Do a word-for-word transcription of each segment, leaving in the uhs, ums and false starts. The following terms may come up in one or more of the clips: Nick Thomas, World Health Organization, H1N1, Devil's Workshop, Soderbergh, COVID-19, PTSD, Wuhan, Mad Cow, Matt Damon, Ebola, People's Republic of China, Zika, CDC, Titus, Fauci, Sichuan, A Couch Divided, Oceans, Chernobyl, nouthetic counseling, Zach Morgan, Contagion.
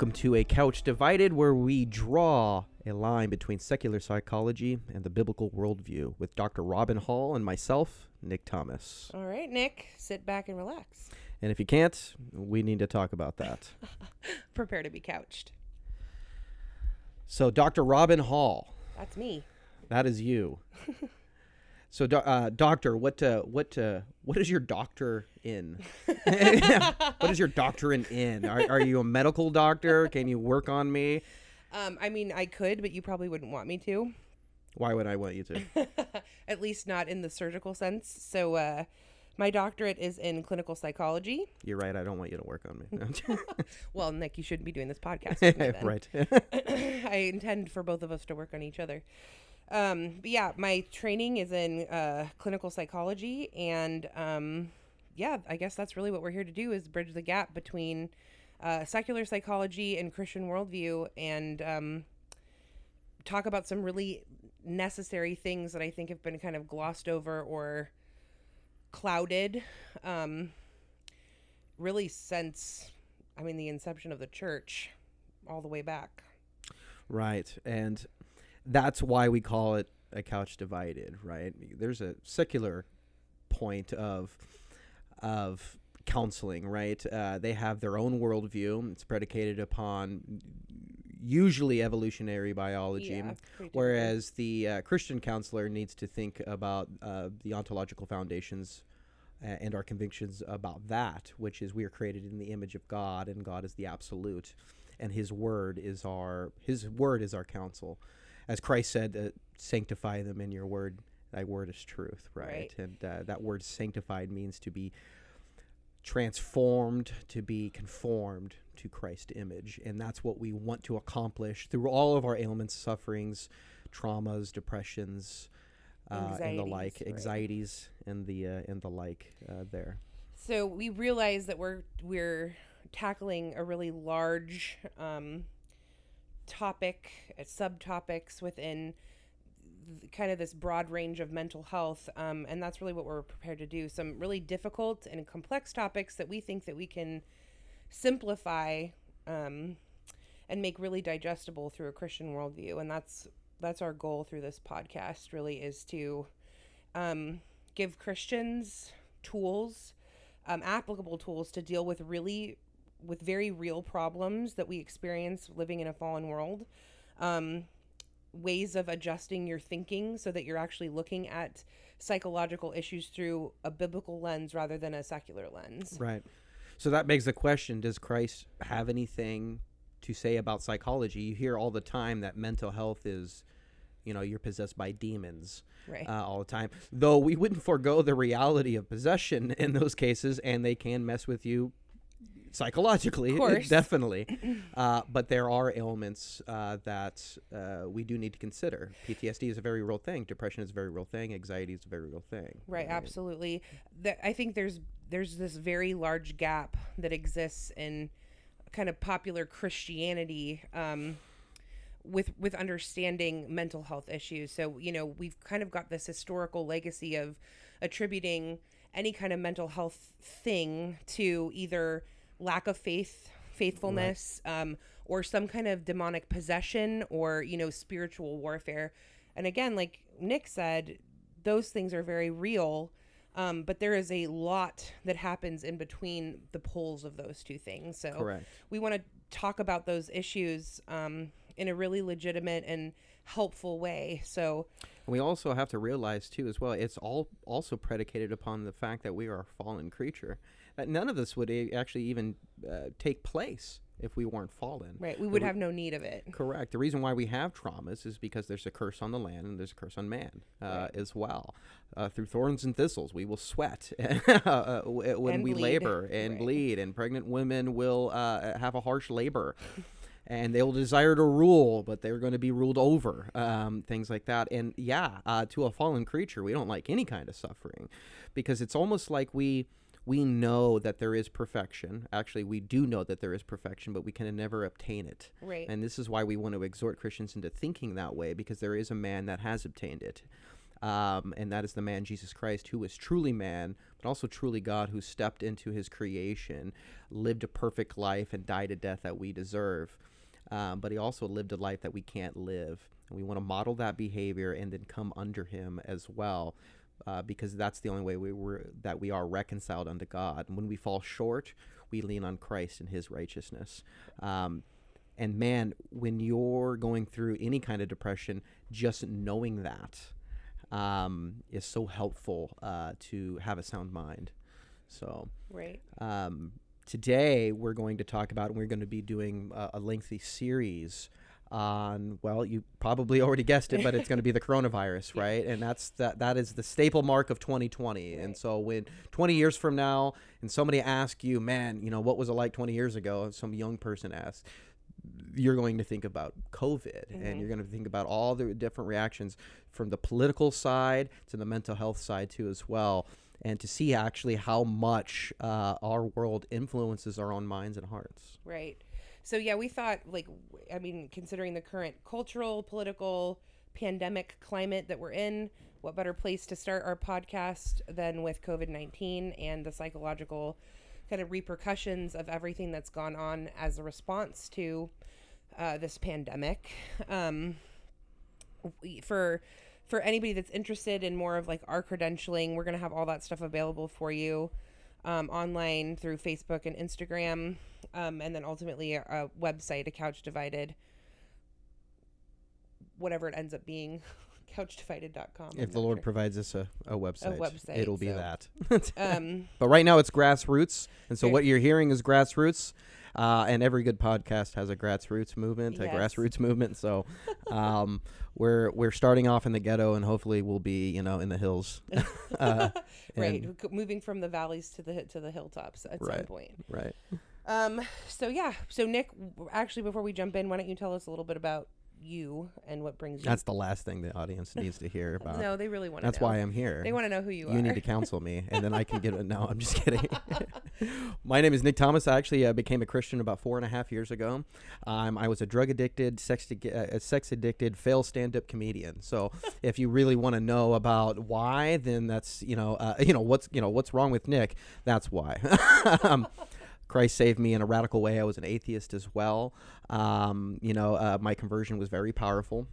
Welcome to A Couch Divided, where we draw a line between secular psychology and the biblical worldview with Doctor Robin Hall and myself, Nick Thomas. All right, Nick, sit back and relax. And if you can't, we need to talk about that. Prepare to be couched. So, Doctor Robin Hall. That's me. That is you. So, uh, doctor, what uh, what uh, what is your doctor in? What is your doctorate in? Are, are you a medical doctor? Can you work on me? Um, I mean, I could, but you probably wouldn't want me to. Why would I want you to? At least not in the surgical sense. So, uh, my doctorate is in clinical psychology. You're right. I don't want you to work on me. Well, Nick, you shouldn't be doing this podcast with me then. Right. I intend for both of us to work on each other. Um, but yeah, my training is in uh, clinical psychology, and um, yeah, I guess that's really what we're here to do, is bridge the gap between uh, secular psychology and Christian worldview, and um, talk about some really necessary things that I think have been kind of glossed over or clouded, um, really since, I mean, the inception of the church all the way back. Right, and that's why we call it A Couch Divided, right? There's a secular point of of counseling, right? Uh, they have their own worldview. It's predicated upon usually evolutionary biology, yeah, whereas the uh, Christian counselor needs to think about uh, the ontological foundations and our convictions about that, which is we are created in the image of God, and God is the absolute, and His word is our His word is our counsel. As Christ said, uh, sanctify them in your word. Thy word is truth, right? right. And uh, that word sanctified means to be transformed, to be conformed to Christ's image. And that's what we want to accomplish through all of our ailments, sufferings, traumas, depressions, uh, and the like, right. anxieties and the uh, and the like uh, there. So we realize that we're, we're tackling a really large um topic, uh, subtopics within th- kind of this broad range of mental health, um, and that's really what we're prepared to do. Some really difficult and complex topics that we think that we can simplify um, and make really digestible through a Christian worldview, and that's that's our goal through this podcast, really, is to um, give Christians tools, um, applicable tools to deal with really with very real problems that we experience living in a fallen world, um, ways of adjusting your thinking so that you're actually looking at psychological issues through a biblical lens rather than a secular lens. Right. So that begs the question, does Christ have anything to say about psychology? You hear all the time that mental health is, you know, you're possessed by demons, right, uh, all the time, though we wouldn't forego the reality of possession in those cases, and they can mess with you psychologically, definitely. Uh, but there are ailments uh, that uh, we do need to consider. P T S D is a very real thing. Depression is a very real thing. Anxiety is a very real thing. Right, right? Absolutely. Th- I think there's there's this very large gap that exists in kind of popular Christianity um, with with understanding mental health issues. So, you know, we've kind of got this historical legacy of attributing any kind of mental health thing to either lack of faith, faithfulness, right, um, or some kind of demonic possession, or, you know, spiritual warfare. And again, like Nick said, those things are very real, um, but there is a lot that happens in between the poles of those two things. So correct, we want to talk about those issues um, in a really legitimate and helpful way. So and we also have to realize too, as well, it's all also predicated upon the fact that we are a fallen creature. None of this would a- actually even uh, take place if we weren't fallen. Right. We would we, have no need of it. Correct. The reason why we have traumas is because there's a curse on the land and there's a curse on man uh, right. as well. Uh, through thorns and thistles, we will sweat uh, when and we bleed. labor and right. bleed. And pregnant women will uh, have a harsh labor. And they'll desire to rule, but they're going to be ruled over, um, things like that. And yeah, uh, to a fallen creature, we don't like any kind of suffering, because it's almost like we... We know that there is perfection. Actually, we do know that there is perfection, but we can never obtain it. Right. And this is why we want to exhort Christians into thinking that way, because there is a man that has obtained it. Um, and that is the man Jesus Christ, who was truly man, but also truly God, who stepped into his creation, lived a perfect life, and died a death that we deserve. Um, but he also lived a life that we can't live. And we want to model that behavior and then come under him as well, uh, because that's the only way we were, that we are reconciled unto God. And when we fall short, we lean on Christ and his righteousness. Um, and man, when you're going through any kind of depression, just knowing that um, is so helpful uh, to have a sound mind. So, right. Um, Today, we're going to talk about, and we're going to be doing a, a lengthy series on, well, you probably already guessed it, but it's going to be the coronavirus, right? And that's that that is the staple mark of twenty twenty. Right. And so when twenty years from now, and somebody asks you, man, you know, what was it like twenty years ago? And some young person asks, you're going to think about COVID, mm-hmm. and you're going to think about all the different reactions from the political side to the mental health side too as well. And to see actually how much uh, our world influences our own minds and hearts. Right. So, yeah, we thought, like, I mean, considering the current cultural, political, pandemic climate that we're in, what better place to start our podcast than with COVID nineteen and the psychological kind of repercussions of everything that's gone on as a response to uh, this pandemic. Um, we, for... For anybody that's interested in more of like our credentialing, we're going to have all that stuff available for you um, online through Facebook and Instagram, um, and then ultimately a, a website, A Couch Divided, whatever it ends up being, couch divided dot com. If the Lord sure. provides us a, a, website, a website, it'll be so. that. um, but right now it's grassroots, and so what you're hearing is grassroots. Uh, and every good podcast has a grassroots movement, yes. a grassroots movement. So um, we're we're starting off in the ghetto, and hopefully we'll be, you know, in the hills, uh, right? Moving from the valleys to the to the hilltops at right, some point, right? Um. So yeah. So Nick, actually, before we jump in, why don't you tell us a little bit about you and what brings you? That's the last thing the audience needs to hear about. No, they really want to know. That's why I'm here. They want to know who you, you are. You need to counsel me, and then I can get it. No, I'm just kidding. My name is Nick Thomas. I actually uh, became a Christian about four and a half years ago. Um, I was a drug addicted, sex, di- uh, sex addicted, failed stand-up comedian. So if you really want to know about why, then that's, you know, uh, you know, what's, you know, what's wrong with Nick? That's why. um, Christ saved me in a radical way. I was an atheist as well. Um, you know, uh, my conversion was very powerful.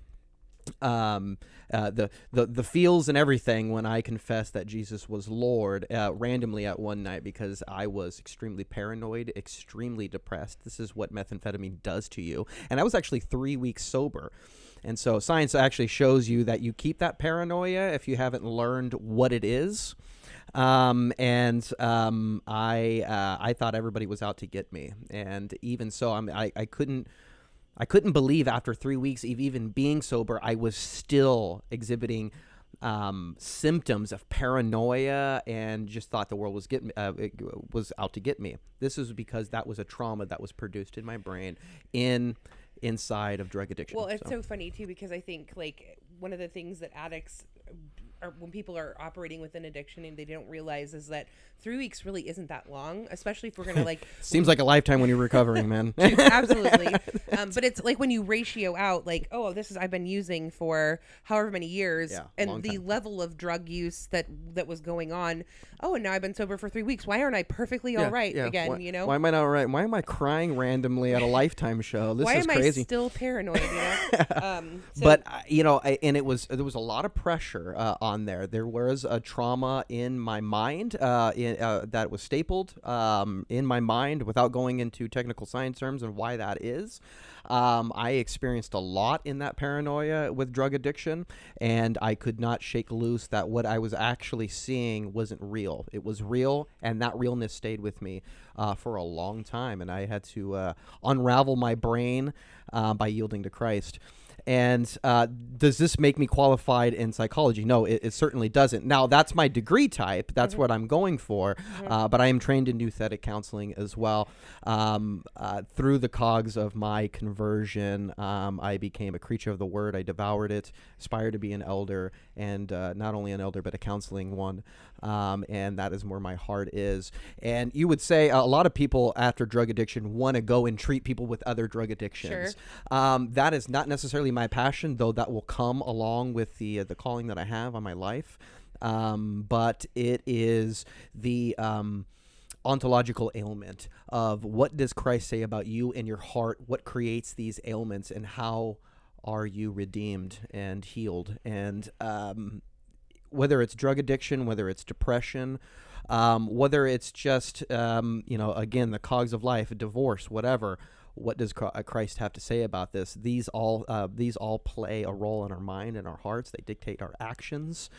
Um, uh, the, the, the feels and everything when I confessed that Jesus was Lord, uh, randomly at one night, because I was extremely paranoid, extremely depressed. This is what methamphetamine does to you. And I was actually three weeks sober. And so science actually shows you that you keep that paranoia if you haven't learned what it is. Um, and, um, I, uh, I thought everybody was out to get me. And even so, I'm, I, I couldn't, I couldn't believe after three weeks of even being sober, I was still exhibiting um, symptoms of paranoia and just thought the world was get me, uh, was out to get me. This is because that was a trauma that was produced in my brain in inside of drug addiction. Well, it's so, so funny too, because I think like one of the things that addicts or when people are operating within addiction and they don't realize is that three weeks really isn't that long, especially if we're going to like... Seems like a lifetime when you're recovering, man. Dude, absolutely. Um, but it's like when you ratio out like, oh, this is I've been using for however many years yeah, and the time. Level of drug use that that was going on. Oh, and now I've been sober for three weeks. Why aren't I perfectly yeah, all right yeah. again? Why, you know? Why am I not all right? Why am I crying randomly at a Lifetime show? This why is crazy. Why am I still paranoid? You know? um, so but, uh, you know, I, and it was there was a lot of pressure uh, on there. There was a trauma in my mind uh, in, uh, that was stapled um, in my mind without going into technical science terms and why that is. Um, I experienced a lot in that paranoia with drug addiction, and I could not shake loose that what I was actually seeing wasn't real. It was real, and that realness stayed with me uh, for a long time, and I had to uh, unravel my brain uh, by yielding to Christ. And uh, does this make me qualified in psychology? No, it, it certainly doesn't. Now, that's my degree type. That's mm-hmm. what I'm going for. Mm-hmm. Uh, but I am trained in nouthetic counseling as well. Um, uh, through the cogs of my conversion, um, I became a creature of the word. I devoured it, aspired to be an elder, and uh, not only an elder, but a counseling one. Um, and that is where my heart is. And you would say a lot of people after drug addiction want to go and treat people with other drug addictions. Sure. Um, that is not necessarily my passion, though that will come along with the uh, the calling that I have on my life. Um, but it is the um, ontological ailment of what does Christ say about you and your heart? What creates these ailments, and how are you redeemed and healed? And um, whether it's drug addiction, whether it's depression, um, whether it's just, um, you know, again, the cogs of life, divorce, whatever. What does Christ have to say about this? These all uh, these all play a role in our mind and our hearts. They dictate our actions.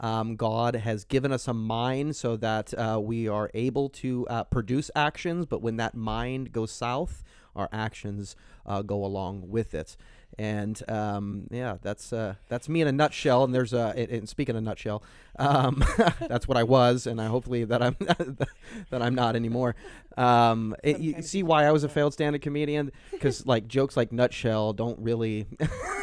Um, God has given us a mind so that uh, we are able to uh, produce actions, but when that mind goes south, our actions uh, go along with it. And um, yeah, that's uh, that's me in a nutshell. And there's a and speaking of nutshell, um, that's what I was, and I hopefully that I'm that I'm not anymore. Um, it, you see why I was a failed stand-up comedian? Because like jokes like nutshell don't really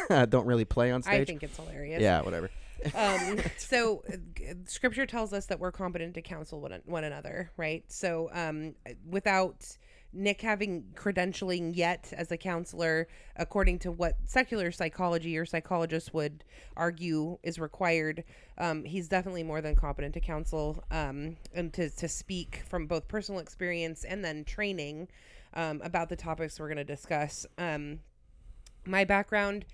don't really play on stage. I think it's hilarious. Yeah, whatever. um so uh, scripture tells us that we're competent to counsel one, one another, right? So um without Nick having credentialing yet as a counselor, according to what secular psychology or psychologists would argue is required, um he's definitely more than competent to counsel um and to, to speak from both personal experience and then training um about the topics we're going to discuss. Um my background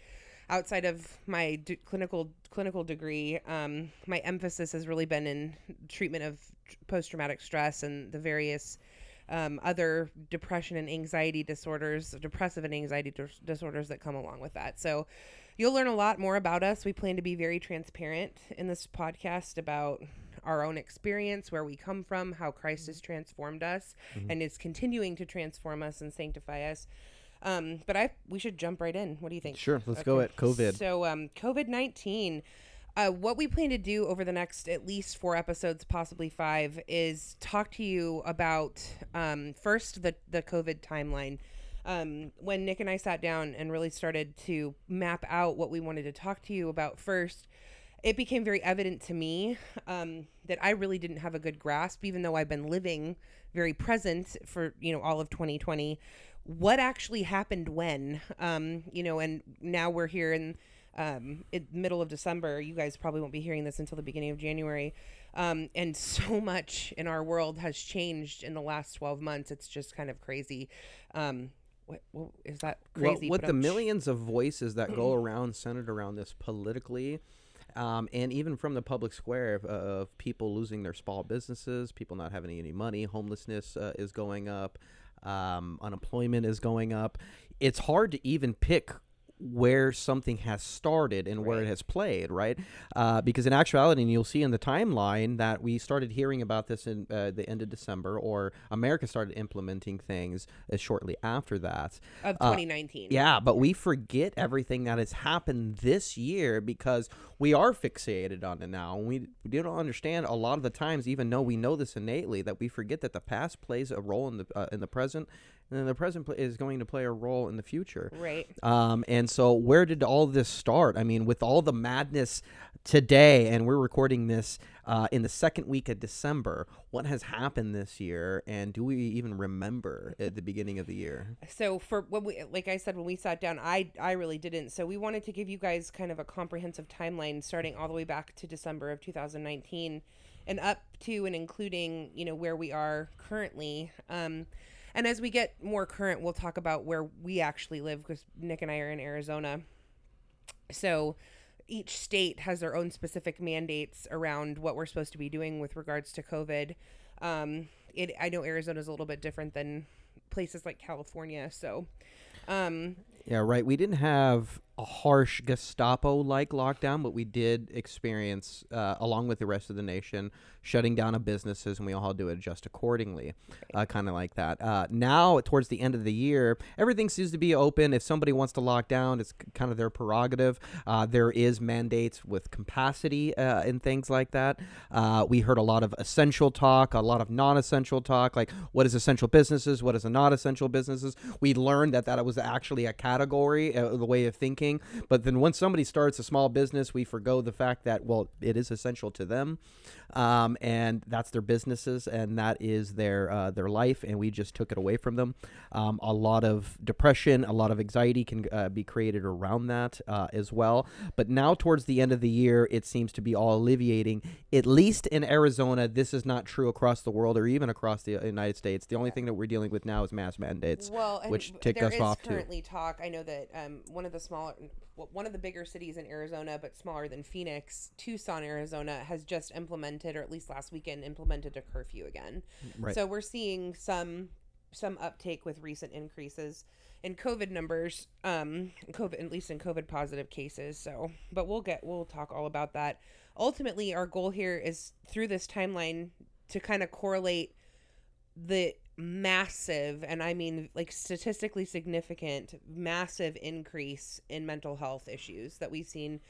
outside of my d- clinical clinical degree, um, my emphasis has really been in treatment of tr- post-traumatic stress and the various um, other depression and anxiety disorders, depressive and anxiety d- disorders that come along with that. So you'll learn a lot more about us. We plan to be very transparent in this podcast about our own experience, where we come from, how Christ has transformed us mm-hmm. and is continuing to transform us and sanctify us. Um, but I, we should jump right in. What do you think? Sure. Let's okay. go at COVID. So, um, COVID nineteen, uh, what we plan to do over the next at least four episodes, possibly five, is talk to you about, um, first the, the COVID timeline. Um, when Nick and I sat down and really started to map out what we wanted to talk to you about first, it became very evident to me, um, that I really didn't have a good grasp, even though I've been living very present for, you know, all of twenty twenty, what actually happened when, um, you know, and now we're here in, um, in middle of December. You guys probably won't be hearing this until the beginning of January. Um, and so much in our world has changed in the last twelve months. It's just kind of crazy. Um, What, what is that crazy? Well, what but the I'm millions sh- of voices that go around centered around this politically, Um, and even from the public square of, of people losing their small businesses, people not having any money, homelessness uh, is going up, um, unemployment is going up. It's hard to even pick where something has started and right. where it has played, right? Uh, because in actuality, and you'll see in the timeline that we started hearing about this in uh, the end of December, or America started implementing things uh, shortly after that. Of twenty nineteen. Uh, yeah, but we forget everything that has happened this year because we are fixated on it now. And we, we don't understand a lot of the times, even though we know this innately, that we forget that the past plays a role in the uh, in the present. And then the present pl- is going to play a role in the future. Right. Um, and so where did all this start? I mean, with all the madness today, and we're recording this uh, in the second week of December, what has happened this year? And do we even remember at the beginning of the year? So for what we, like I said, when we sat down, I, I really didn't. So we wanted to give you guys kind of a comprehensive timeline starting all the way back to December of two thousand nineteen and up to and including, you know, where we are currently. Um And as we get more current, we'll talk about where we actually live because Nick and I are in Arizona. So each state has their own specific mandates around what we're supposed to be doing with regards to COVID. Um, it, I know Arizona is a little bit different than places like California. So, um, yeah, right. We didn't have a harsh Gestapo-like lockdown, but we did experience, uh, along with the rest of the nation, shutting down of businesses, and we all had to adjust accordingly, right. uh, kind of like that. Uh, now, towards the end of the year, everything seems to be open. If somebody wants to lock down, it's c- kind of their prerogative. Uh, there is mandates with capacity uh, and things like that. Uh, we heard a lot of essential talk, a lot of non-essential talk, like what is essential businesses, what is a non-essential businesses. We learned that that was actually a category, uh, the way of thinking. working. But then once somebody starts a small business, we forgo the fact that, well, it is essential to them. Um, and that's their businesses, and that is their uh, their life, and we just took it away from them. Um, a lot of depression, a lot of anxiety can uh, be created around that uh, as well. But now towards the end of the year, it seems to be all alleviating, at least in Arizona. This is not true across the world or even across the United States. The only thing that we're dealing with now is mask mandates, well, which ticked us off too. There is currently talk. I know that um, one of the smaller, one of the bigger cities in Arizona, but smaller than Phoenix, Tucson, Arizona, has just implemented, or at least last weekend implemented, a curfew again. Right. So we're seeing some some uptake with recent increases in COVID numbers, um, COVID, at least in COVID positive cases. So, but we'll get we'll talk all about that. Ultimately, our goal here is through this timeline to kind of correlate the massive, and I mean like statistically significant, massive increase in mental health issues that we've seen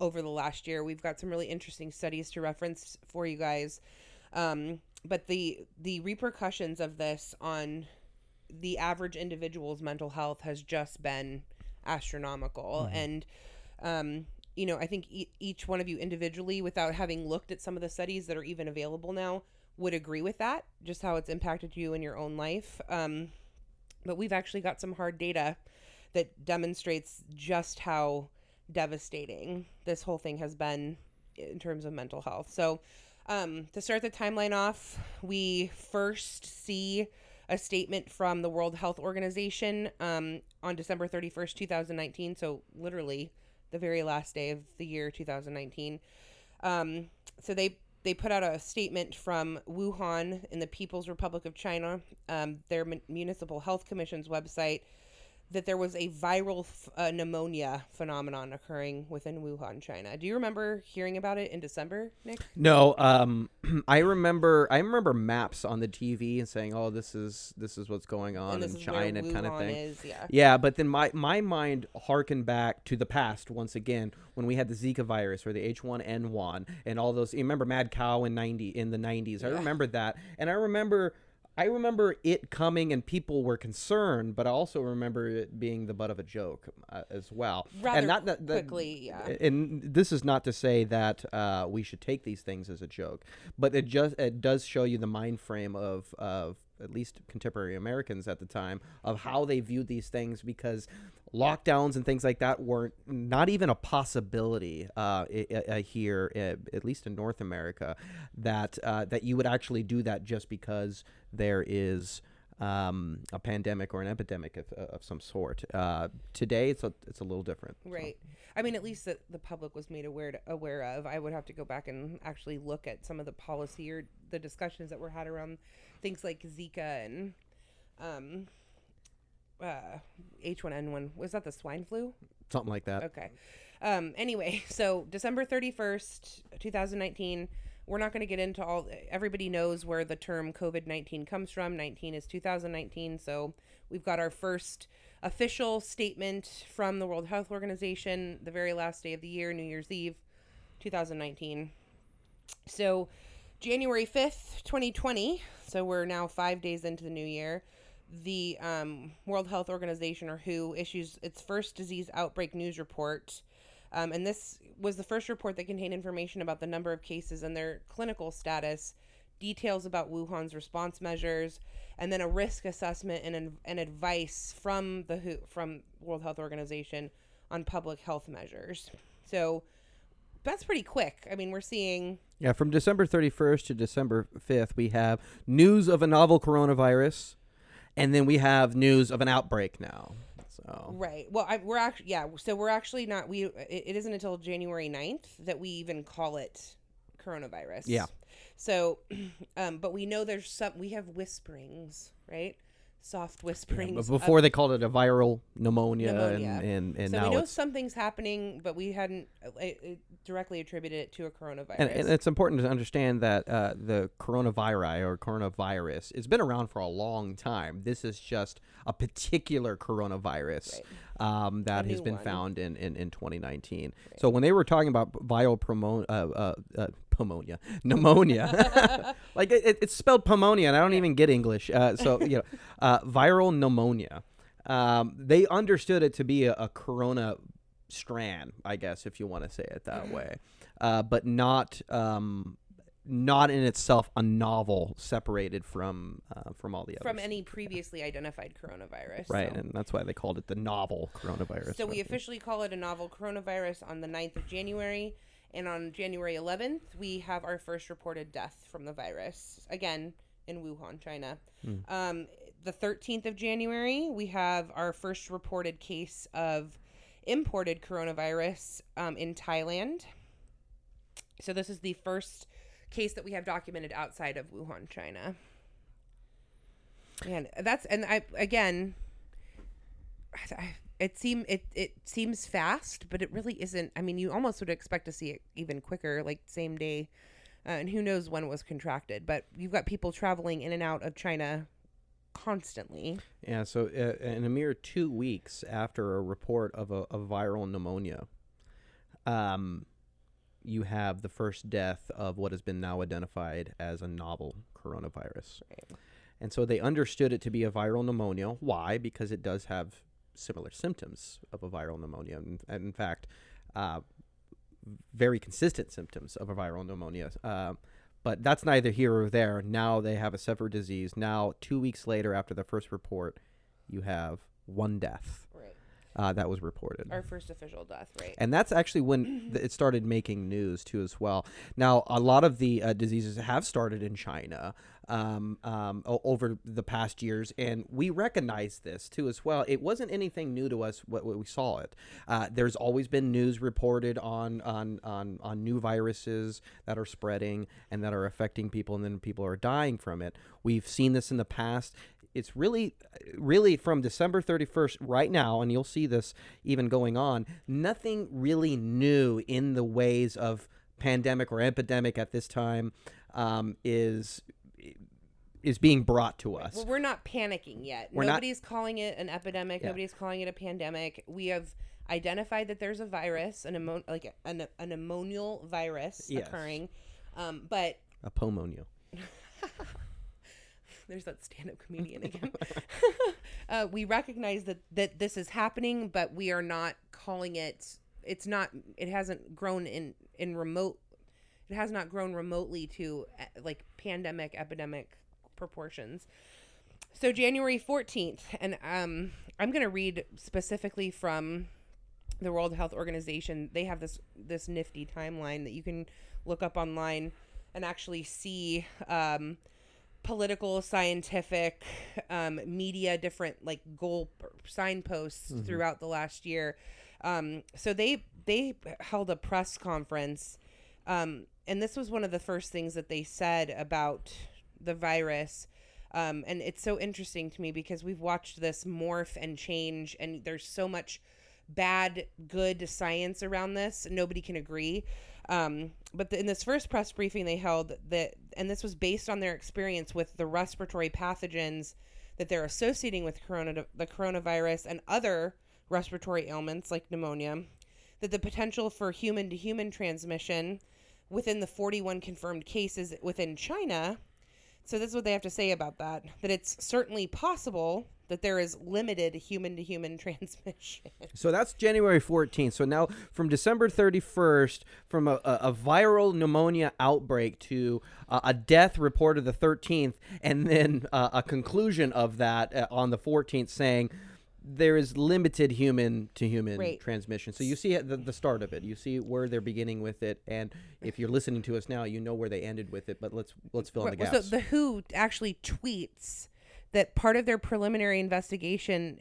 over the last year. We've got some really interesting studies to reference for you guys. Um, but the the repercussions of this on the average individual's mental health has just been astronomical. Mm-hmm. And, um, you know, I think e- each one of you individually, without having looked at some of the studies that are even available now, would agree with that, just how it's impacted you in your own life. Um, but we've actually got some hard data that demonstrates just how devastating this whole thing has been in terms of mental health. So um, to start the timeline off, we first see a statement from the World Health Organization um, on December thirty-first, twenty nineteen. So literally the very last day of the year two thousand nineteen. Um, so they They put out a statement from Wuhan in the People's Republic of China, um, their M- Municipal Health Commission's website, that there was a viral f- uh, pneumonia phenomenon occurring within Wuhan, China. Do you remember hearing about it in December, Nick? No, um, I remember. I remember maps on the T V and saying, "Oh, this is this is what's going on in China," kind of thing. Is, yeah. yeah, but then my my mind harkened back to the past once again, when we had the Zika virus or the H one N one and all those. You remember Mad Cow in ninety in the nineties? Yeah. I remember that, and I remember. I remember it coming and people were concerned, but I also remember it being the butt of a joke uh, as well. Rather and not that, that, quickly, yeah. And this is not to say that uh, we should take these things as a joke, but it just it does show you the mind frame of of at least contemporary Americans at the time of how they viewed these things, because lockdowns and things like that were not even a possibility uh, here, at least in North America, that uh, that you would actually do that just because there is um, a pandemic or an epidemic of, of some sort. Uh, today, it's a it's a little different. Right. So. I mean, at least the, the public was made aware to, aware of. I would have to go back and actually look at some of the policy or the discussions that were had around things like Zika and um, uh, H one N one. Was that the swine flu? Something like that. Okay. Um, anyway, so December thirty-first, twenty nineteen. We're not going to get into all. Everybody knows where the term COVID nineteen comes from. nineteen is two thousand nineteen. So we've got our first official statement from the World Health Organization, the very last day of the year, New Year's Eve, two thousand nineteen. So January fifth, twenty twenty, so we're now five days into the new year, the um, World Health Organization, or W H O, issues its first disease outbreak news report. Um, and this was the first report that contained information about the number of cases and their clinical status, details about Wuhan's response measures, and then a risk assessment and, and advice from the W H O, from World Health Organization, on public health measures. So that's pretty quick. I mean, we're seeing... Yeah, from December thirty-first to December fifth, we have news of a novel coronavirus, and then we have news of an outbreak now. So right. Well, I, we're actually... Yeah, so we're actually not... We it, it isn't until January ninth that we even call it coronavirus. Yeah. So, um, but we know there's some... We have whisperings, right? Soft whisperings. Yeah, but before of, they called it a viral pneumonia, pneumonia. and and, and so now we know it's, something's happening, but we hadn't uh, directly attributed it to a coronavirus. And, and it's important to understand that uh, the coronavirus or coronavirus it's been around for a long time. This is just a particular coronavirus right. um, that has been one. found in in, in twenty nineteen. Right. So when they were talking about viral pneumonia. Uh, uh, uh, Pneumonia, pneumonia, like it, it's spelled pneumonia, and I don't yeah. even get English. Uh, so you know, uh, viral pneumonia. Um, they understood it to be a, a corona strand, I guess, if you want to say it that way, uh, but not um, not in itself a novel separated from uh, from all the others. From any previously yeah. identified coronavirus. Right, so. And that's why they called it the novel coronavirus. So we officially call it a novel coronavirus on the ninth of January, and on January eleventh, we have our first reported death from the virus, again, in Wuhan, China. Mm. Um, the thirteenth of January, we have our first reported case of imported coronavirus um, in Thailand. So this is the first case that we have documented outside of Wuhan, China. And that's, and I, again, I, it seem it, it seems fast, but it really isn't. I mean, you almost would expect to see it even quicker, like same day, uh, and who knows when it was contracted, but you've got people traveling in and out of China constantly. Yeah. So uh, in a mere two weeks after a report of a, a viral pneumonia, um, you have the first death of what has been now identified as a novel coronavirus. Right. And so they understood it to be a viral pneumonia. Why? Because it does have similar symptoms of a viral pneumonia. And in fact, uh, very consistent symptoms of a viral pneumonia. Uh, but that's neither here or there. Now they have a separate disease. Now, two weeks later after the first report, you have one death. Right. Uh, that was reported. Our first official death, right? And that's actually when th- it started making news, too, as well. Now, a lot of the uh, diseases have started in China um, um, o- over the past years, and we recognize this, too, as well. It wasn't anything new to us when we saw it. Uh, there's always been news reported on, on, on, on new viruses that are spreading and that are affecting people, and then people are dying from it. We've seen this in the past. It's really, really from December thirty-first right now, and you'll see this even going on, nothing really new in the ways of pandemic or epidemic at this time um, is is being brought to us. Well, we're not panicking yet. We're Nobody's not... calling it an epidemic. Yeah. Nobody's calling it a pandemic. We have identified that there's a virus, an emo- like an, a pneumonial virus yes. occurring, um, but... A pneumonia. There's that stand-up comedian again. uh, we recognize that, that this is happening, but we are not calling it. It's not. It hasn't grown in, in remote. It has not grown remotely to uh, like pandemic epidemic proportions. So January fourteenth, and um, I'm going to read specifically from the World Health Organization. They have this this nifty timeline that you can look up online and actually see. Um, political, scientific, um, media, different like goal signposts mm-hmm. throughout the last year. Um, so they they held a press conference, um, and this was one of the first things that they said about the virus. Um, and it's so interesting to me because we've watched this morph and change, and there's so much bad, good science around this. Nobody can agree. Um, but the, in this first press briefing they held that, and this was based on their experience with the respiratory pathogens that they're associating with corona, the coronavirus and other respiratory ailments like pneumonia, that the potential for human to human transmission within the forty-one confirmed cases within China. So this is what they have to say about that, that it's certainly possible that there is limited human-to-human transmission. So that's January fourteenth. So now from December thirty-first, from a, a, a viral pneumonia outbreak to uh, a death report of the thirteenth, and then uh, a conclusion of that uh, on the fourteenth saying there is limited human-to-human right. transmission. So you see the, the start of it. You see where they're beginning with it, and if you're listening to us now, you know where they ended with it, but let's, let's fill in the gaps. So the W H O actually tweets... that part of their preliminary investigation,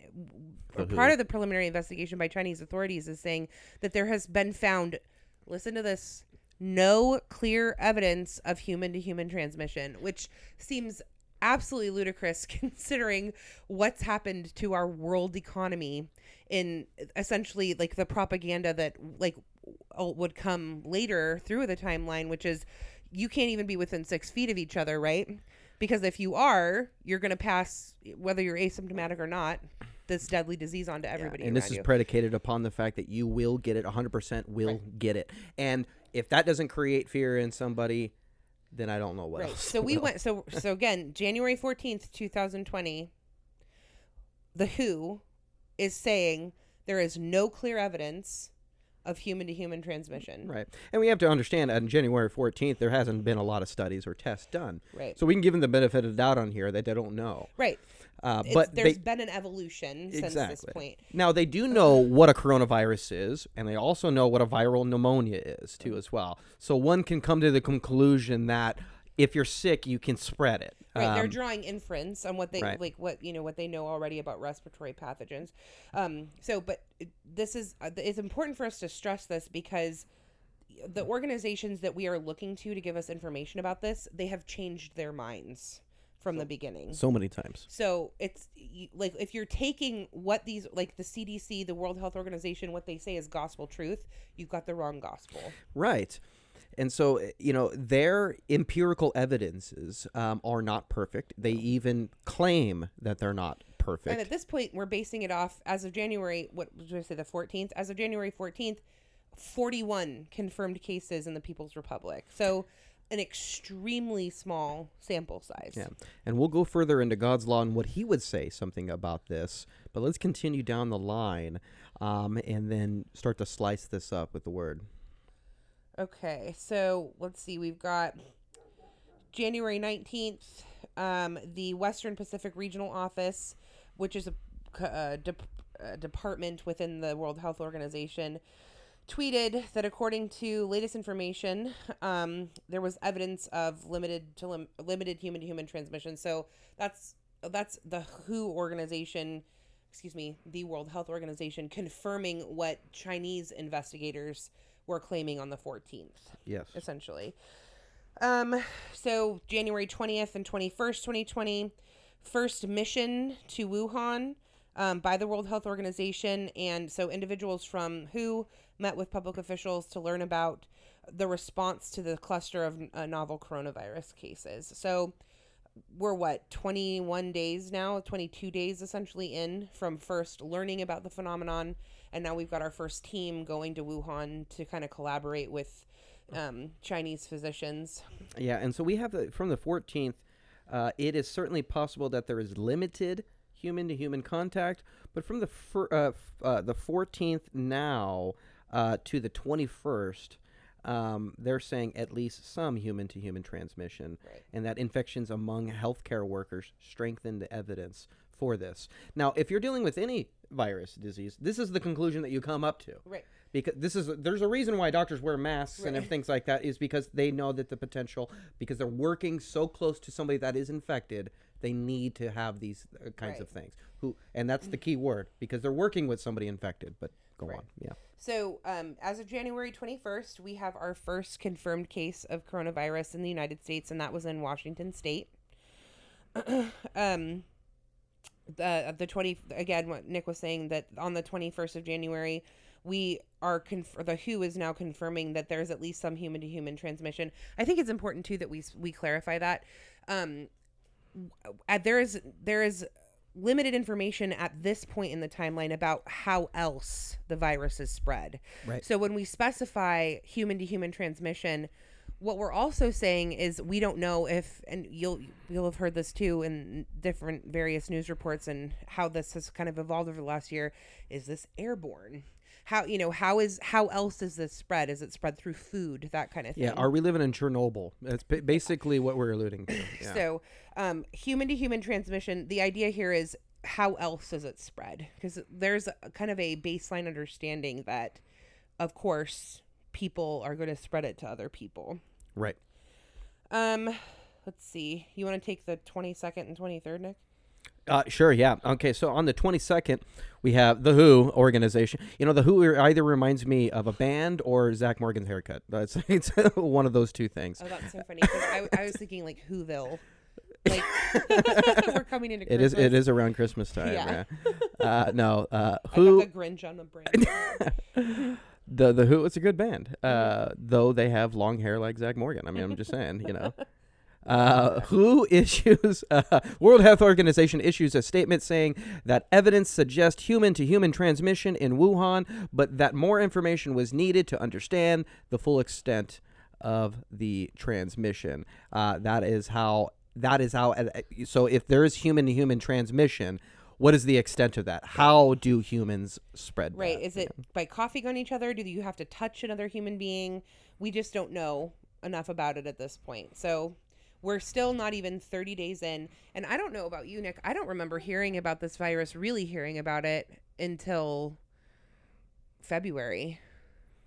or mm-hmm. part of the preliminary investigation by Chinese authorities is saying that there has been found, listen to this, no clear evidence of human-to-human transmission, which seems absolutely ludicrous considering what's happened to our world economy in essentially like the propaganda that like would come later through the timeline, which is you can't even be within six feet of each other, right? Because if you are, you're going to pass, whether you're asymptomatic or not, this deadly disease onto everybody. Yeah, and this is you. predicated upon the fact that you will get it, one hundred percent will right. get it. And if that doesn't create fear in somebody, then I don't know what right. else. So we will. went. So so again, January fourteenth, twenty twenty, the W H O is saying there is no clear evidence of human-to-human transmission. Right. And we have to understand, on January fourteenth, there hasn't been a lot of studies or tests done. Right. So we can give them the benefit of the doubt on here that they don't know. Right. Uh, but there's they, been an evolution exactly. since this point. Now, they do know what a coronavirus is, and they also know what a viral pneumonia is, too, as well. So one can come to the conclusion that if you're sick, you can spread it. Right, um, they're drawing inference on what they right. like, what you know, what they know already about respiratory pathogens. Um, so, but this is it's important for us to stress this because the organizations that we are looking to to give us information about this, they have changed their minds from the beginning. So many times. So it's like if you're taking what these like the C D C, the World Health Organization, what they say is gospel truth, you've got the wrong gospel. Right. And so, you know, their empirical evidences um, are not perfect. They even claim that they're not perfect. And at this point, we're basing it off, as of January, what did I say, the fourteenth? As of January fourteenth, forty-one confirmed cases in the People's Republic. So an extremely small sample size. Yeah. And we'll go further into God's law and what he would say something about this. But let's continue down the line um, and then start to slice this up with the word. Okay, so let's see. We've got January nineteenth, um, the Western Pacific Regional Office, which is a, a, de- a department within the World Health Organization, tweeted that according to latest information, um, there was evidence of limited to lim- limited human-to-human transmission. So that's that's the W H O organization, excuse me, the World Health Organization, confirming what Chinese investigators were claiming on the fourteenth. Yes. Essentially. Um, so January twentieth and twenty-first, twenty twenty, first mission to Wuhan um, by the World Health Organization. And so individuals from W H O met with public officials to learn about the response to the cluster of uh, novel coronavirus cases. So we're what, twenty-one days now, twenty-two days essentially in from first learning about the phenomenon. And now we've got our first team going to Wuhan to kind of collaborate with um, Chinese physicians. Yeah. And so we have the, from the fourteenth, uh, it is certainly possible that there is limited human to human contact. But from the fir- uh, f- uh, the fourteenth now uh, to the twenty-first, um, they're saying at least some human to human transmission, right, and that infections among healthcare workers strengthen the evidence for this. Now, if you're dealing with any virus disease, this is the conclusion that you come up to, right? Because this is there's a reason why doctors wear masks, right, and things like that is because they know that the potential, because they're working so close to somebody that is infected, they need to have these kinds right. of things. Who and that's the key word, because they're working with somebody infected. But go right. on, yeah. So um, as of January twenty-first, we have our first confirmed case of coronavirus in the United States, and that was in Washington State. um. Uh, the twenty again, what Nick was saying, that on the twenty-first of January, we are conf- the W H O is now confirming that there's at least some human to human transmission. I think it's important too that we we clarify that um, there is there is limited information at this point in the timeline about how else the virus is spread. Right. So when we specify human to human transmission, what we're also saying is we don't know if, and you'll you'll have heard this too in different various news reports and how this has kind of evolved over the last year, is this airborne? How, you know, how is, how else is this spread? Is it spread through food, that kind of thing? Yeah, are we living in Chernobyl? That's basically what we're alluding to. Yeah. So um, human-to-human transmission, the idea here is how else is it spread? Because there's a, kind of a baseline understanding that, of course, people are going to spread it to other people. Right. Um, let's see. You want to take the twenty-second and twenty-third, Nick? Uh, sure, yeah. Okay, so on the twenty-second, we have the W H O organization. You know, the W H O either reminds me of a band or Zach Morgan's haircut. It's, it's one of those two things. Oh, that's so funny. I, I was thinking, like, Whoville. Like, we're coming into Christmas. It is, it is around Christmas time. Yeah. yeah. Uh, no. Uh, who... I got the Grinch on the brain. The the Who, it's a good band, uh, though they have long hair like Zach Morgan. I mean, I'm just saying, you know. Uh, Who issues, uh, World Health Organization issues a statement saying that evidence suggests human-to-human transmission in Wuhan, but that more information was needed to understand the full extent of the transmission. Uh, that is how, that is how, so if there is human-to-human transmission, what is the extent of that? How do humans spread right. that? Is it by coughing on each other? Do you have to touch another human being? We just don't know enough about it at this point. So we're still not even thirty days in. And I don't know about you, Nick. I don't remember hearing about this virus, really hearing about it until February.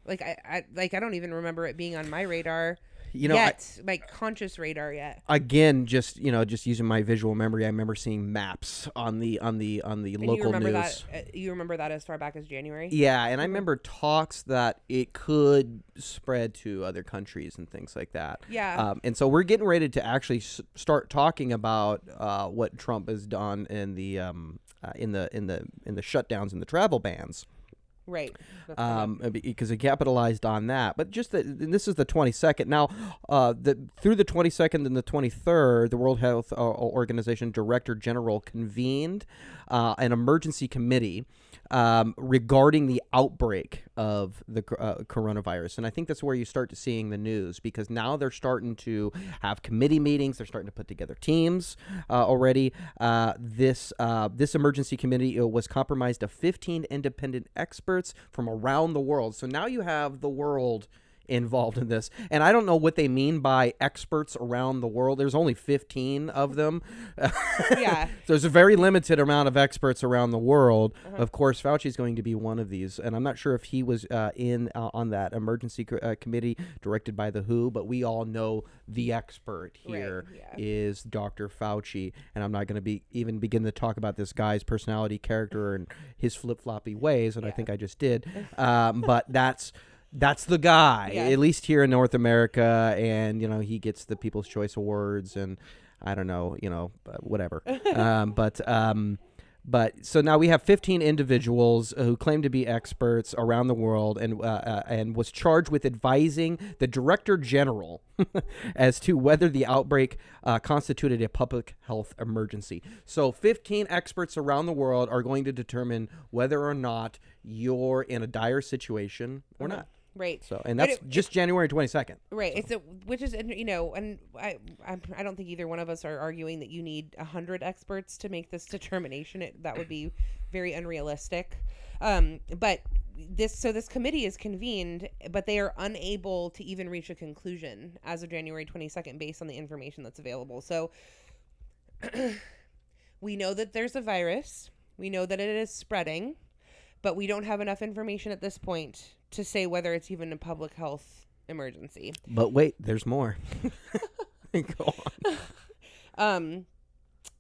Like, I, I like I don't even remember it being on my radar. You know, yet, I, like conscious radar yet. Again, just you know, just using my visual memory, I remember seeing maps on the on the on the and local you remember news. That, you remember that as far back as January? Yeah, and I remember talks that it could spread to other countries and things like that. Yeah, um, and so we're getting ready to actually s- start talking about uh, what Trump has done in the um, uh, in the in the in the shutdowns and the travel bans. Right. Um, because it capitalized on that. But just that this is the twenty-second. Now, uh, the, through the twenty-second and the twenty-third, the World Health uh, Organization Director General convened uh, an emergency committee um, regarding the outbreak of the uh, coronavirus. And I think that's where you start to seeing the news, because now they're starting to have committee meetings. They're starting to put together teams uh, already. Uh, this, uh, this emergency committee was comprised of fifteen independent experts from around the world. So now you have the world involved in this. And I don't know what they mean by experts around the world. There's only fifteen of them. Yeah. There's a very limited amount of experts around the world. Uh-huh. Of course, Fauci's going to be one of these. And I'm not sure if he was uh, in uh, on that emergency co- uh, committee directed by the W H O, but we all know the expert here right, yeah. is Doctor Fauci. And I'm not going to be even begin to talk about this guy's personality, character, and his flip-floppy ways. And yeah. I think I just did. Um, but that's... That's the guy, yeah. at least here in North America, and, you know, he gets the People's Choice Awards, and I don't know, you know, whatever. um, but, um, but, so now we have fifteen individuals who claim to be experts around the world and, uh, uh, and was charged with advising the Director General as to whether the outbreak uh, constituted a public health emergency. So fifteen experts around the world are going to determine whether or not you're in a dire situation or not. Right. So, and that's and it, just January twenty-second. Right. So. It's a, which is, you know, and I, I, I don't think either one of us are arguing that you need a hundred experts to make this determination. It, that would be very unrealistic. Um, but this, so this committee is convened, but they are unable to even reach a conclusion as of January twenty-second based on the information that's available. So we know that there's a virus. We know that it is spreading, but we don't have enough information at this point to say whether it's even a public health emergency. But wait, there's more. Go on. Um,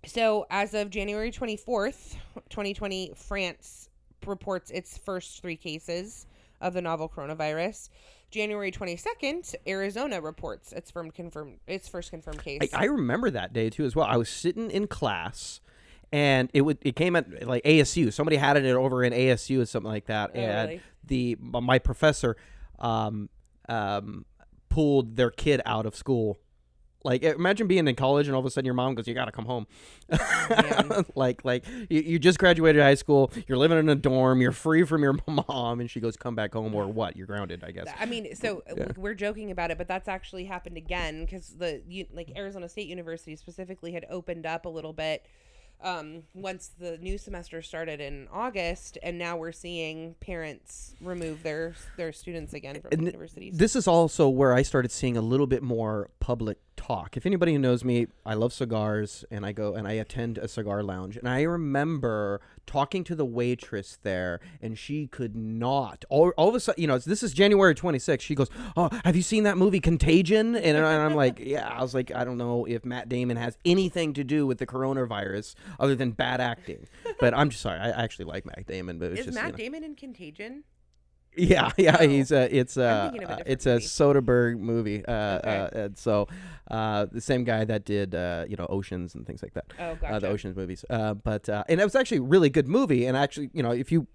so as of January twenty-fourth, twenty twenty, France reports its first three cases of the novel coronavirus. January twenty-second, Arizona reports its first confirmed, its first confirmed case. I, I remember that day, too, as well. I was sitting in class, and it would it came at, like, A S U. Somebody had it over in A S U or something like that. Oh, and really? The my professor um, um, pulled their kid out of school. Like, imagine being in college and all of a sudden your mom goes, you got to come home. like, like you, you just graduated high school. You're living in a dorm. You're free from your mom. And she goes, come back home or what? You're grounded, I guess. I mean, so yeah. we're joking about it, but that's actually happened again because the you, like Arizona State University specifically had opened up a little bit Um, once the new semester started in August, and now we're seeing parents remove their their students again from and universities. This is also where I started seeing a little bit more public talk. If anybody who knows me, I love cigars, and I go and I attend a cigar lounge. And I remember talking to the waitress there, and she could not. All, all of a sudden, you know, this is January twenty-sixth. She goes, oh, have you seen that movie Contagion? And, and I'm like, yeah. I was like, I don't know if Matt Damon has anything to do with the coronavirus other than bad acting. But I'm just sorry. I actually like Matt Damon, but it's is just Matt you know. Damon in Contagion? Yeah, yeah, oh. he's a, it's a, a it's a Soderbergh movie. Uh, okay. uh and so uh, the same guy that did uh, you know, Oceans and things like that. Oh, gotcha. Uh, the Oceans movies. Uh, but uh, and it was actually a really good movie. And actually, you know, if you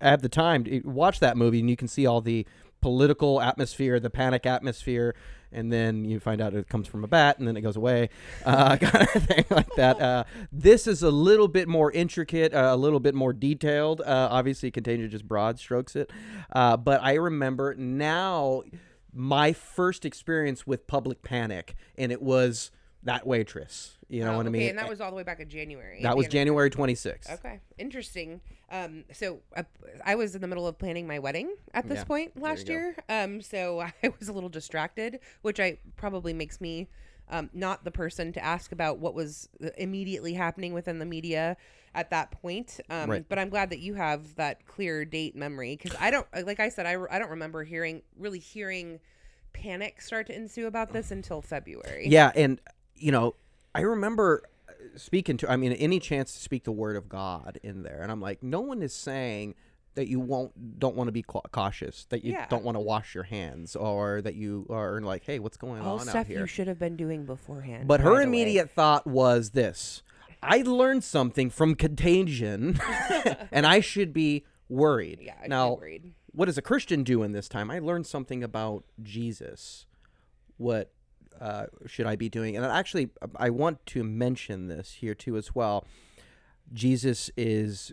have the time to watch that movie, and you can see all the political atmosphere, the panic atmosphere, and then you find out it comes from a bat, and then it goes away, uh, kind of thing like that. Uh, this is a little bit more intricate, uh, a little bit more detailed. Uh, obviously, Contagion just broad strokes it. Uh, but I remember now my first experience with public panic, and it was that waitress. You know oh, what okay. I mean? And that was all the way back in January. That was January twenty-sixth. Okay. Interesting. Um, so uh, I was in the middle of planning my wedding at this yeah, point last year. Um, so I was a little distracted, which I probably makes me um, not the person to ask about what was immediately happening within the media at that point. Um, right. But I'm glad that you have that clear date memory, because I don't, like I said, I, I don't remember hearing, really hearing panic start to ensue about this until February. Yeah. And, you know, I remember speaking to, I mean, any chance to speak the word of God in there. And I'm like, no one is saying that you won't, don't want to be cautious, that you yeah. don't want to wash your hands, or that you are like, hey, what's going All on out here? All stuff you should have been doing beforehand. But her immediate way. thought was this: I learned something from Contagion and I should be worried. Yeah, I now, be worried. What does a Christian do in this time? I learned something about Jesus. What Uh, should I be doing? And actually, I want to mention this here too as well. Jesus is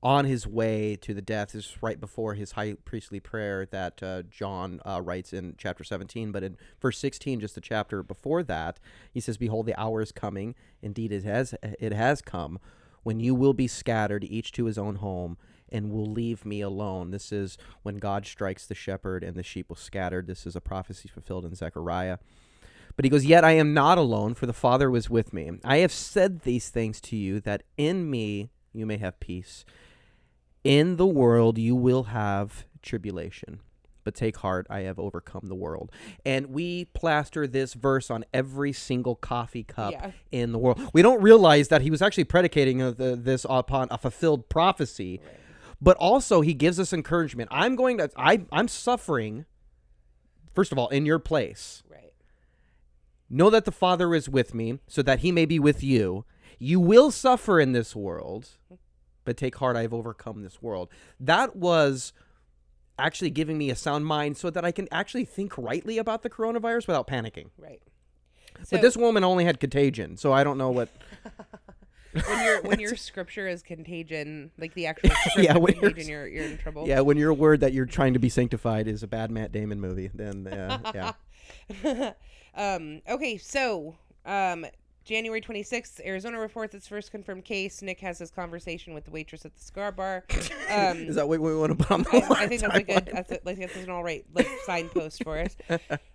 on his way to the death. This is right before his high priestly prayer that uh, John uh, writes in chapter seventeen. But in verse sixteen, just the chapter before that, he says, "Behold, the hour is coming. Indeed, it has it has come, when you will be scattered, each to his own home, and will leave me alone." This is when God strikes the shepherd and the sheep will scatter. This is a prophecy fulfilled in Zechariah. But he goes, "Yet I am not alone, for the Father was with me. I have said these things to you, that in me you may have peace. In the world you will have tribulation. But take heart, I have overcome the world." And we plaster this verse on every single coffee cup yeah. in the world. We don't realize that he was actually predicating this upon a fulfilled prophecy. Right. But also, he gives us encouragement. I'm going to, I, I'm suffering, first of all, in your place. Right. Know that the Father is with me, so that he may be with you. You will suffer in this world, but take heart, I have overcome this world. That was actually giving me a sound mind so that I can actually think rightly about the coronavirus without panicking. Right. So, but this woman only had Contagion, so I don't know what... When your when your scripture is Contagion, like the actual scripture yeah, when Contagion, you're, you're in trouble. Yeah, when your word that you're trying to be sanctified is a bad Matt Damon movie, then uh, yeah. Um, okay, so um, January twenty-sixth, Arizona reports its first confirmed case. Nick has his conversation with the waitress at the cigar bar. Um, Is that what we want to put on the I, I think that's a good, that's, a, like, that's an all right like, signpost for us.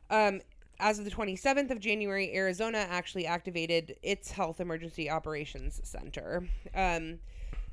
Um, as of the twenty-seventh of January, Arizona actually activated its Health Emergency Operations Center. Um,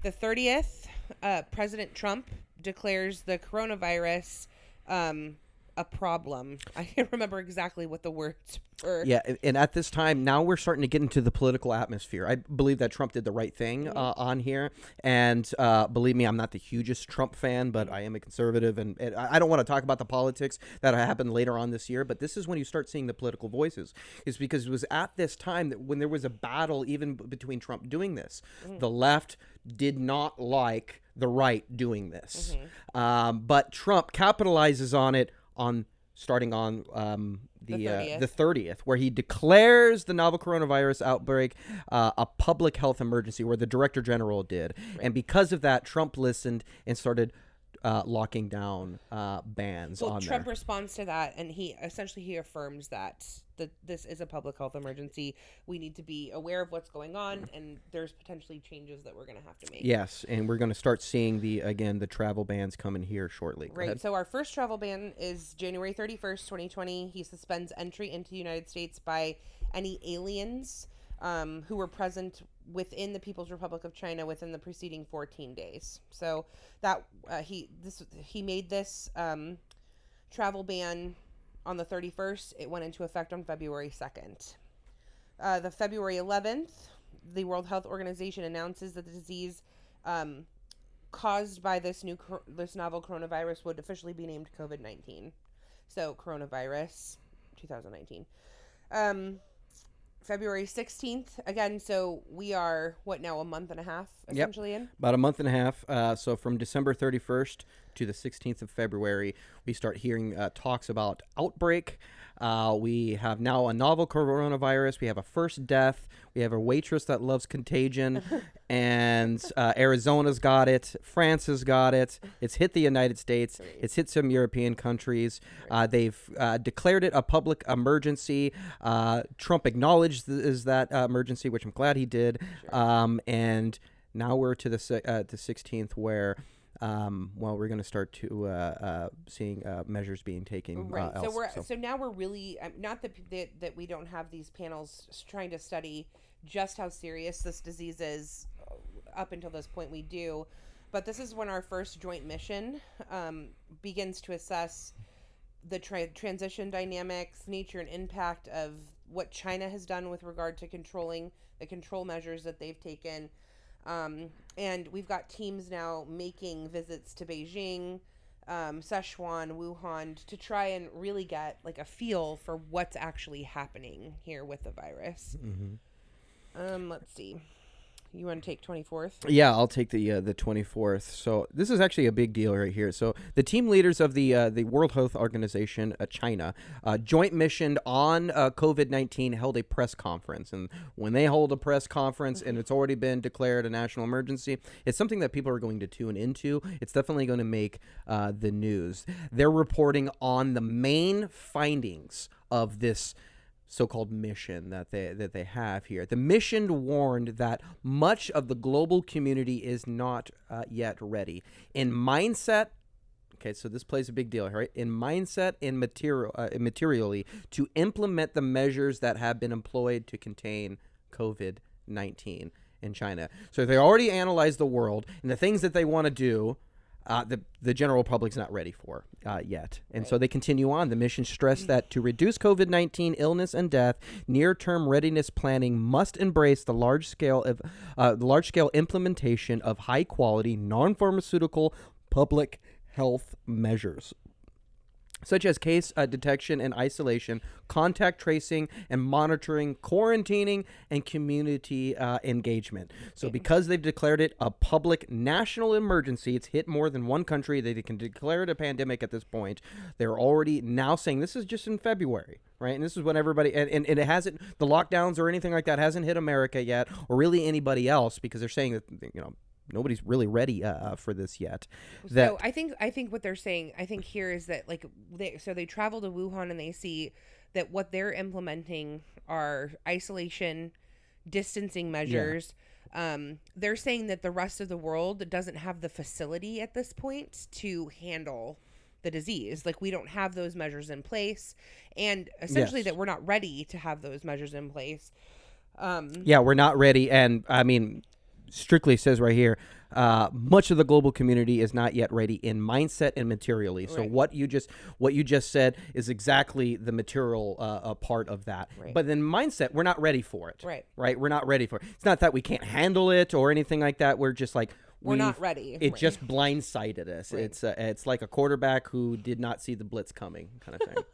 the thirtieth, uh, President Trump declares the coronavirus um a problem. I can't remember exactly what the words were. Yeah, and at this time, now we're starting to get into the political atmosphere. I believe that Trump did the right thing mm-hmm. uh, on here. And uh, believe me, I'm not the hugest Trump fan, but I am a conservative. And, and I don't want to talk about the politics that happened later on this year, but this is when you start seeing the political voices. It's because it was at this time that when there was a battle even between Trump doing this. Mm-hmm. The left did not like the right doing this. Mm-hmm. Um, but Trump capitalizes on it on starting on um, the the thirtieth. Uh, the thirtieth, where he declares the novel coronavirus outbreak uh, a public health emergency, where the director general did. Right. And because of that, Trump listened and started uh, locking down uh, bans well, on Trump there. Responds to that, and he essentially he affirms that, that this is a public health emergency. We need to be aware of what's going on, and there's potentially changes that we're going to have to make. Yes, and we're going to start seeing, the again, the travel bans come in here shortly. Right, so our first travel ban is January thirty-first, twenty twenty. He suspends entry into the United States by any aliens um, who were present within the People's Republic of China within the preceding fourteen days. So that uh, he this he made this um, travel ban on the thirty-first. It went into effect on February second. Uh, the February eleventh, the World Health Organization announces that the disease um, caused by this new cor- this novel coronavirus would officially be named COVID nineteen. So coronavirus twenty nineteen. Um, February sixteenth, again, so we are, what now, a month and a half, essentially yep. in? About a month and a half. Uh, so from December thirty-first to the sixteenth of February, we start hearing uh, talks about outbreak. Uh, we have now a novel coronavirus. We have a first death. We have a waitress that loves Contagion. And uh, Arizona's got it. France has got it. It's hit the United States. It's hit some European countries. Uh, they've uh, declared it a public emergency. Uh, Trump acknowledged th- is that uh, emergency, which I'm glad he did. Um, and now we're to the uh, the sixteenth where... Um, well, we're going to start to uh, uh, seeing uh, measures being taken. Right. Uh, so else, we're so. so now we're really um, not that, that that we don't have these panels trying to study just how serious this disease is. Up until this point, we do, but this is when our first joint mission um, begins to assess the tra- transition dynamics, nature, and impact of what China has done with regard to controlling the control measures that they've taken. Um, and we've got teams now making visits to Beijing, um, Sichuan, Wuhan to try and really get like a feel for what's actually happening here with the virus. Mm-hmm. Um, let's see. You want to take twenty-fourth? Yeah, I'll take the uh, the twenty-fourth. So this is actually a big deal right here. So the team leaders of the uh, the World Health Organization, uh, China, uh, joint mission on uh, COVID nineteen held a press conference. And when they hold a press conference and it's already been declared a national emergency, it's something that people are going to tune into. It's definitely going to make uh, the news. They're reporting on the main findings of this so-called mission that they that they have here. The mission warned that much of the global community is not uh, yet ready in mindset. Okay, so this plays a big deal, right? In mindset and material, uh, materially, to implement the measures that have been employed to contain COVID nineteen in China. So they already analyzed the world and the things that they want to do. Uh, the the general public's not ready for uh, yet. And right. So they continue on. The mission stressed that to reduce COVID nineteen illness and death, near-term readiness planning must embrace the large-scale of uh, large-scale implementation of high-quality, non-pharmaceutical public health measures, such as case uh, detection and isolation, contact tracing and monitoring, quarantining, and community uh, engagement. So because they've declared it a public national emergency, it's hit more than one country. They can declare it a pandemic at this point. They're already now saying this is just in February, right? And this is when everybody, and, and, and it hasn't, the lockdowns or anything like that hasn't hit America yet or really anybody else because they're saying that, you know, nobody's really ready uh, for this yet. That- so I think I think what they're saying I think here is that like they, so they travel to Wuhan and they see that what they're implementing are isolation, distancing measures. Yeah. Um, they're saying that the rest of the world doesn't have the facility at this point to handle the disease. Like we don't have those measures in place, and essentially yes. that we're not ready to have those measures in place. Um, yeah, we're not ready, and I mean. Strictly says right here, uh, much of the global community is not yet ready in mindset and materially. Right. So what you just what you just said is exactly the material uh, uh, part of that. Right. But then mindset, we're not ready for it. Right. Right. We're not ready for it. It's not that we can't handle it or anything like that. We're just like we're not ready. It right. just blindsided us. Right. It's uh, it's like a quarterback who did not see the blitz coming, kind of thing.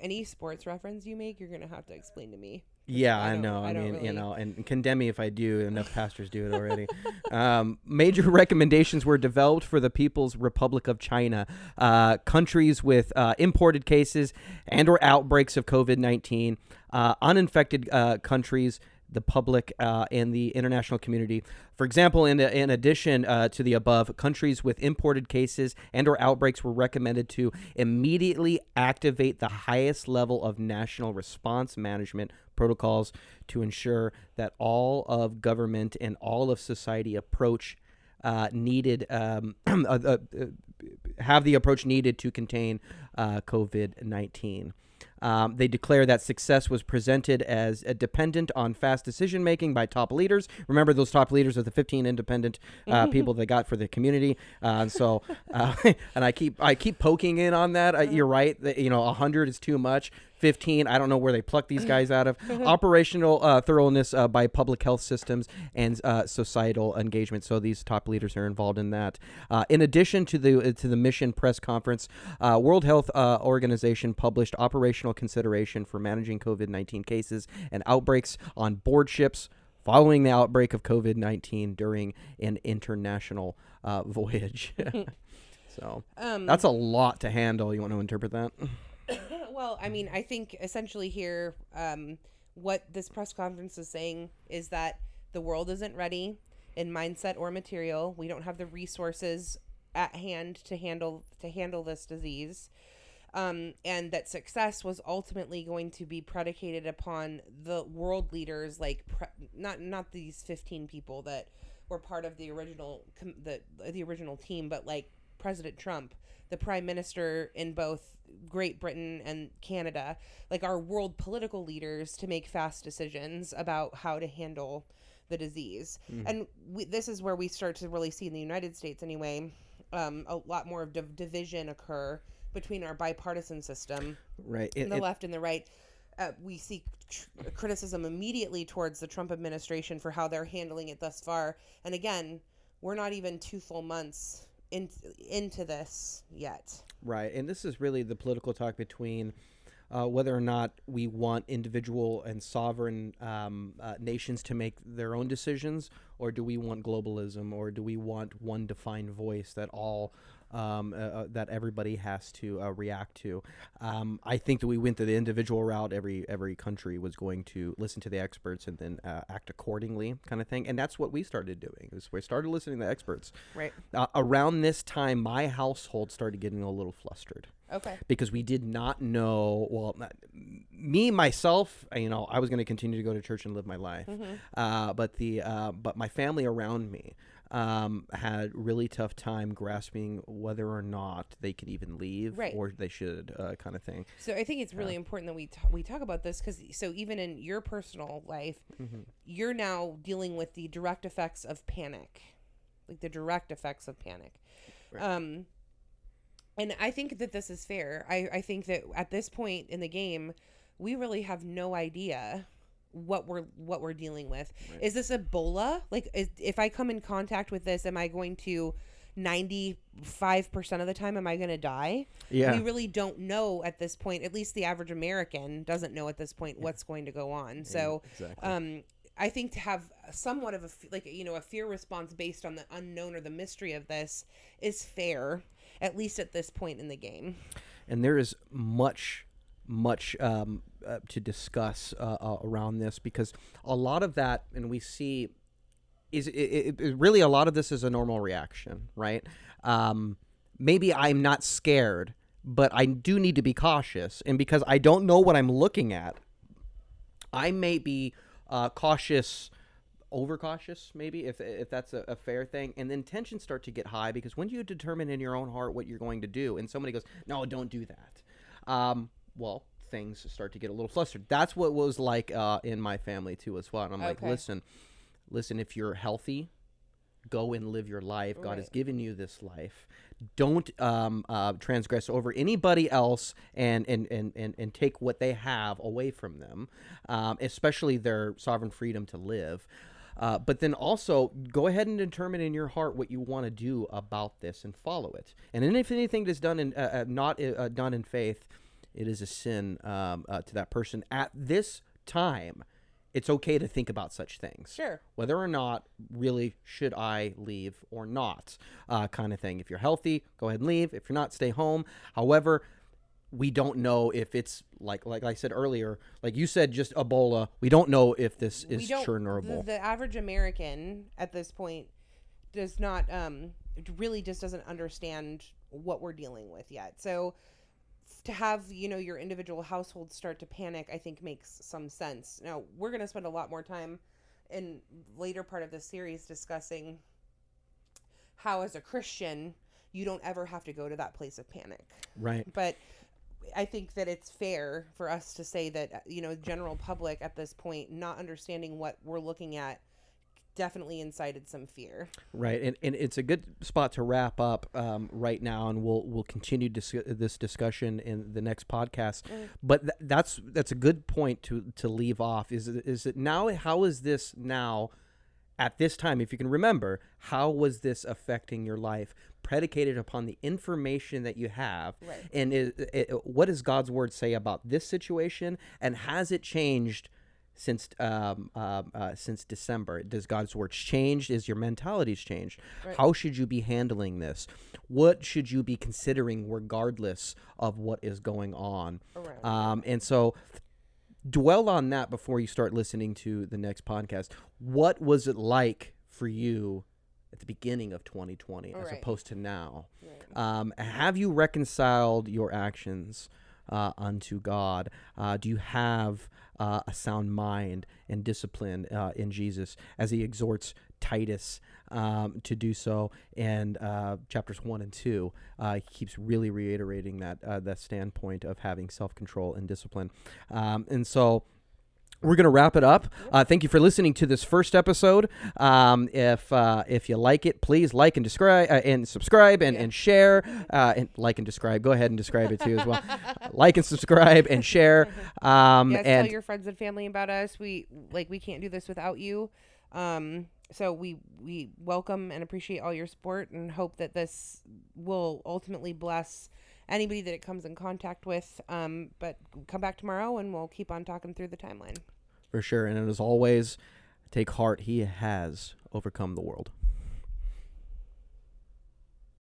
Any sports reference you make, you're gonna have to explain to me. Yeah, I, I know. I, I mean, really... you know, and condemn me if I do. Enough pastors do it already. um, major recommendations were developed for the People's Republic of China. Uh, countries with uh, imported cases and or outbreaks of COVID nineteen, uh, uninfected uh, countries, the public uh, and the international community. For example, in, in addition uh, to the above, countries with imported cases and or outbreaks were recommended to immediately activate the highest level of national response management protocols to ensure that all of government and all of society approach uh, needed um, uh, have the approach needed to contain uh, COVID nineteen. Um, they declare that success was presented as uh, dependent on fast decision-making by top leaders. Remember, those top leaders are the fifteen independent uh, people they got for the community. Uh, so, uh, and I keep I keep poking in on that. Uh, you're right. That, you know, one hundred is too much. fifteen, I don't know where they pluck these guys out of. Operational uh, thoroughness uh, by public health systems and uh, societal engagement. So these top leaders are involved in that. Uh, in addition to the uh, to the mission press conference, uh, World Health uh, Organization published operational consideration for managing COVID nineteen cases and outbreaks on board ships following the outbreak of COVID nineteen during an international uh, voyage. So um, that's a lot to handle. You want to interpret that? Well, I mean, I think essentially here, um, what this press conference is saying is that the world isn't ready in mindset or material. We don't have the resources at hand to handle to handle this disease. Um, and that success was ultimately going to be predicated upon the world leaders, like pre- not not these fifteen people that were part of the original com- the the original team, but like President Trump, the Prime Minister in both Great Britain and Canada, like our world political leaders, to make fast decisions about how to handle the disease. Mm. And we, this is where we start to really see in the United States, anyway, um, a lot more of div- division occur between our bipartisan system, right, it, the it, left and the right. Uh, we see tr- criticism immediately towards the Trump administration for how they're handling it thus far. And again, we're not even two full months in, into this yet. Right. And this is really the political talk between uh, whether or not we want individual and sovereign um, uh, nations to make their own decisions, or do we want globalism, or do we want one defined voice that all... Um, uh, that everybody has to uh, react to. Um, I think that we went to the individual route. Every every country was going to listen to the experts and then uh, act accordingly, kind of thing. And that's what we started doing. Is we started listening to the experts. Right. Uh, around this time, my household started getting a little flustered. Okay. Because we did not know. Well, me myself, you know, I was going to continue to go to church and live my life. Mm-hmm. Uh, but the uh, but my family around me. Um, had really tough time grasping whether or not they could even leave, right, or they should, uh, kind of thing. So I think it's really uh, important that we t- we talk about this, because so even in your personal life, mm-hmm. you're now dealing with the direct effects of panic, like the direct effects of panic. Right. Um, and I think that this is fair. I, I think that at this point in the game, we really have no idea what we're what we're dealing with. Right. Is this Ebola? Like, is, if I come in contact with this, am I going to ninety-five percent of the time, am I going to die? Yeah. We really don't know at this point. At least the average American doesn't know at this point what's going to go on. Yeah, so exactly. um, I think to have somewhat of a, like, you know, a fear response based on the unknown or the mystery of this is fair, at least at this point in the game. And there is much much um, uh, to discuss uh, uh, around this, because a lot of that, and we see, is it, it, it really a lot of this is a normal reaction, right? Um, maybe I'm not scared, but I do need to be cautious. And because I don't know what I'm looking at, I may be uh, cautious, overcautious, maybe, if if that's a, a fair thing. And then tensions start to get high, because when you determine in your own heart what you're going to do, and somebody goes, no, don't do that. Um, well, things start to get a little flustered. That's what was like uh, in my family, too, as well. And I'm okay. like, listen, listen, if you're healthy, go and live your life. Right. God has given you this life. Don't um, uh, transgress over anybody else and, and, and, and, and take what they have away from them, um, especially their sovereign freedom to live. Uh, but then also go ahead and determine in your heart what you want to do about this and follow it. And then if anything is done in, uh, not uh, done in faith, it is a sin um, uh, to that person. At this time, it's okay to think about such things. Sure. Whether or not, really, should I leave or not, uh, kind of thing. If you're healthy, go ahead and leave. If you're not, stay home. However, we don't know if it's, like like I said earlier, like you said, just Ebola. We don't know if this is Chernobyl. The, the average American at this point does not, um, really just doesn't understand what we're dealing with yet. So to have, you know, your individual households start to panic, I think makes some sense. Now, we're going to spend a lot more time in later part of this series discussing how, as a Christian, you don't ever have to go to that place of panic. Right. But I think that it's fair for us to say that, you know, general public at this point, not understanding what we're looking at, definitely incited some fear. Right. And and it's a good spot to wrap up um, right now. And we'll we'll continue dis- this discussion in the next podcast. Mm. But th- that's that's a good point to to leave off. Is it, is it now? How is this now at this time? If you can remember, how was this affecting your life? Predicated upon the information that you have. Right. And it, it, what does God's word say about this situation? And has it changed since um, uh, uh, since December? Does God's word change? Is your mentality changed? Right. How should you be handling this? What should you be considering regardless of what is going on? Right. Um, and so dwell on that before you start listening to the next podcast. What was it like for you at the beginning of twenty twenty right. as opposed to now? Right. Um, have you reconciled your actions uh, unto God? Uh, do you have uh, a sound mind and discipline uh, in Jesus as he exhorts Titus um, to do so? And uh, chapters one and two, uh, he keeps really reiterating that, uh, that standpoint of having self-control and discipline. Um, and so... We're going to wrap it up. Uh, thank you for listening to this first episode. Um, if uh, if you like it, please like and describe uh, and subscribe and, yeah. and share uh, and like and describe. Go ahead and describe it too as well. Like and subscribe and share. Um, yes, and tell your friends and family about us. We like we can't do this without you. Um, so we we welcome and appreciate all your support and hope that this will ultimately bless anybody that it comes in contact with, um, but come back tomorrow and we'll keep on talking through the timeline. For sure. And as always, take heart. He has overcome the world.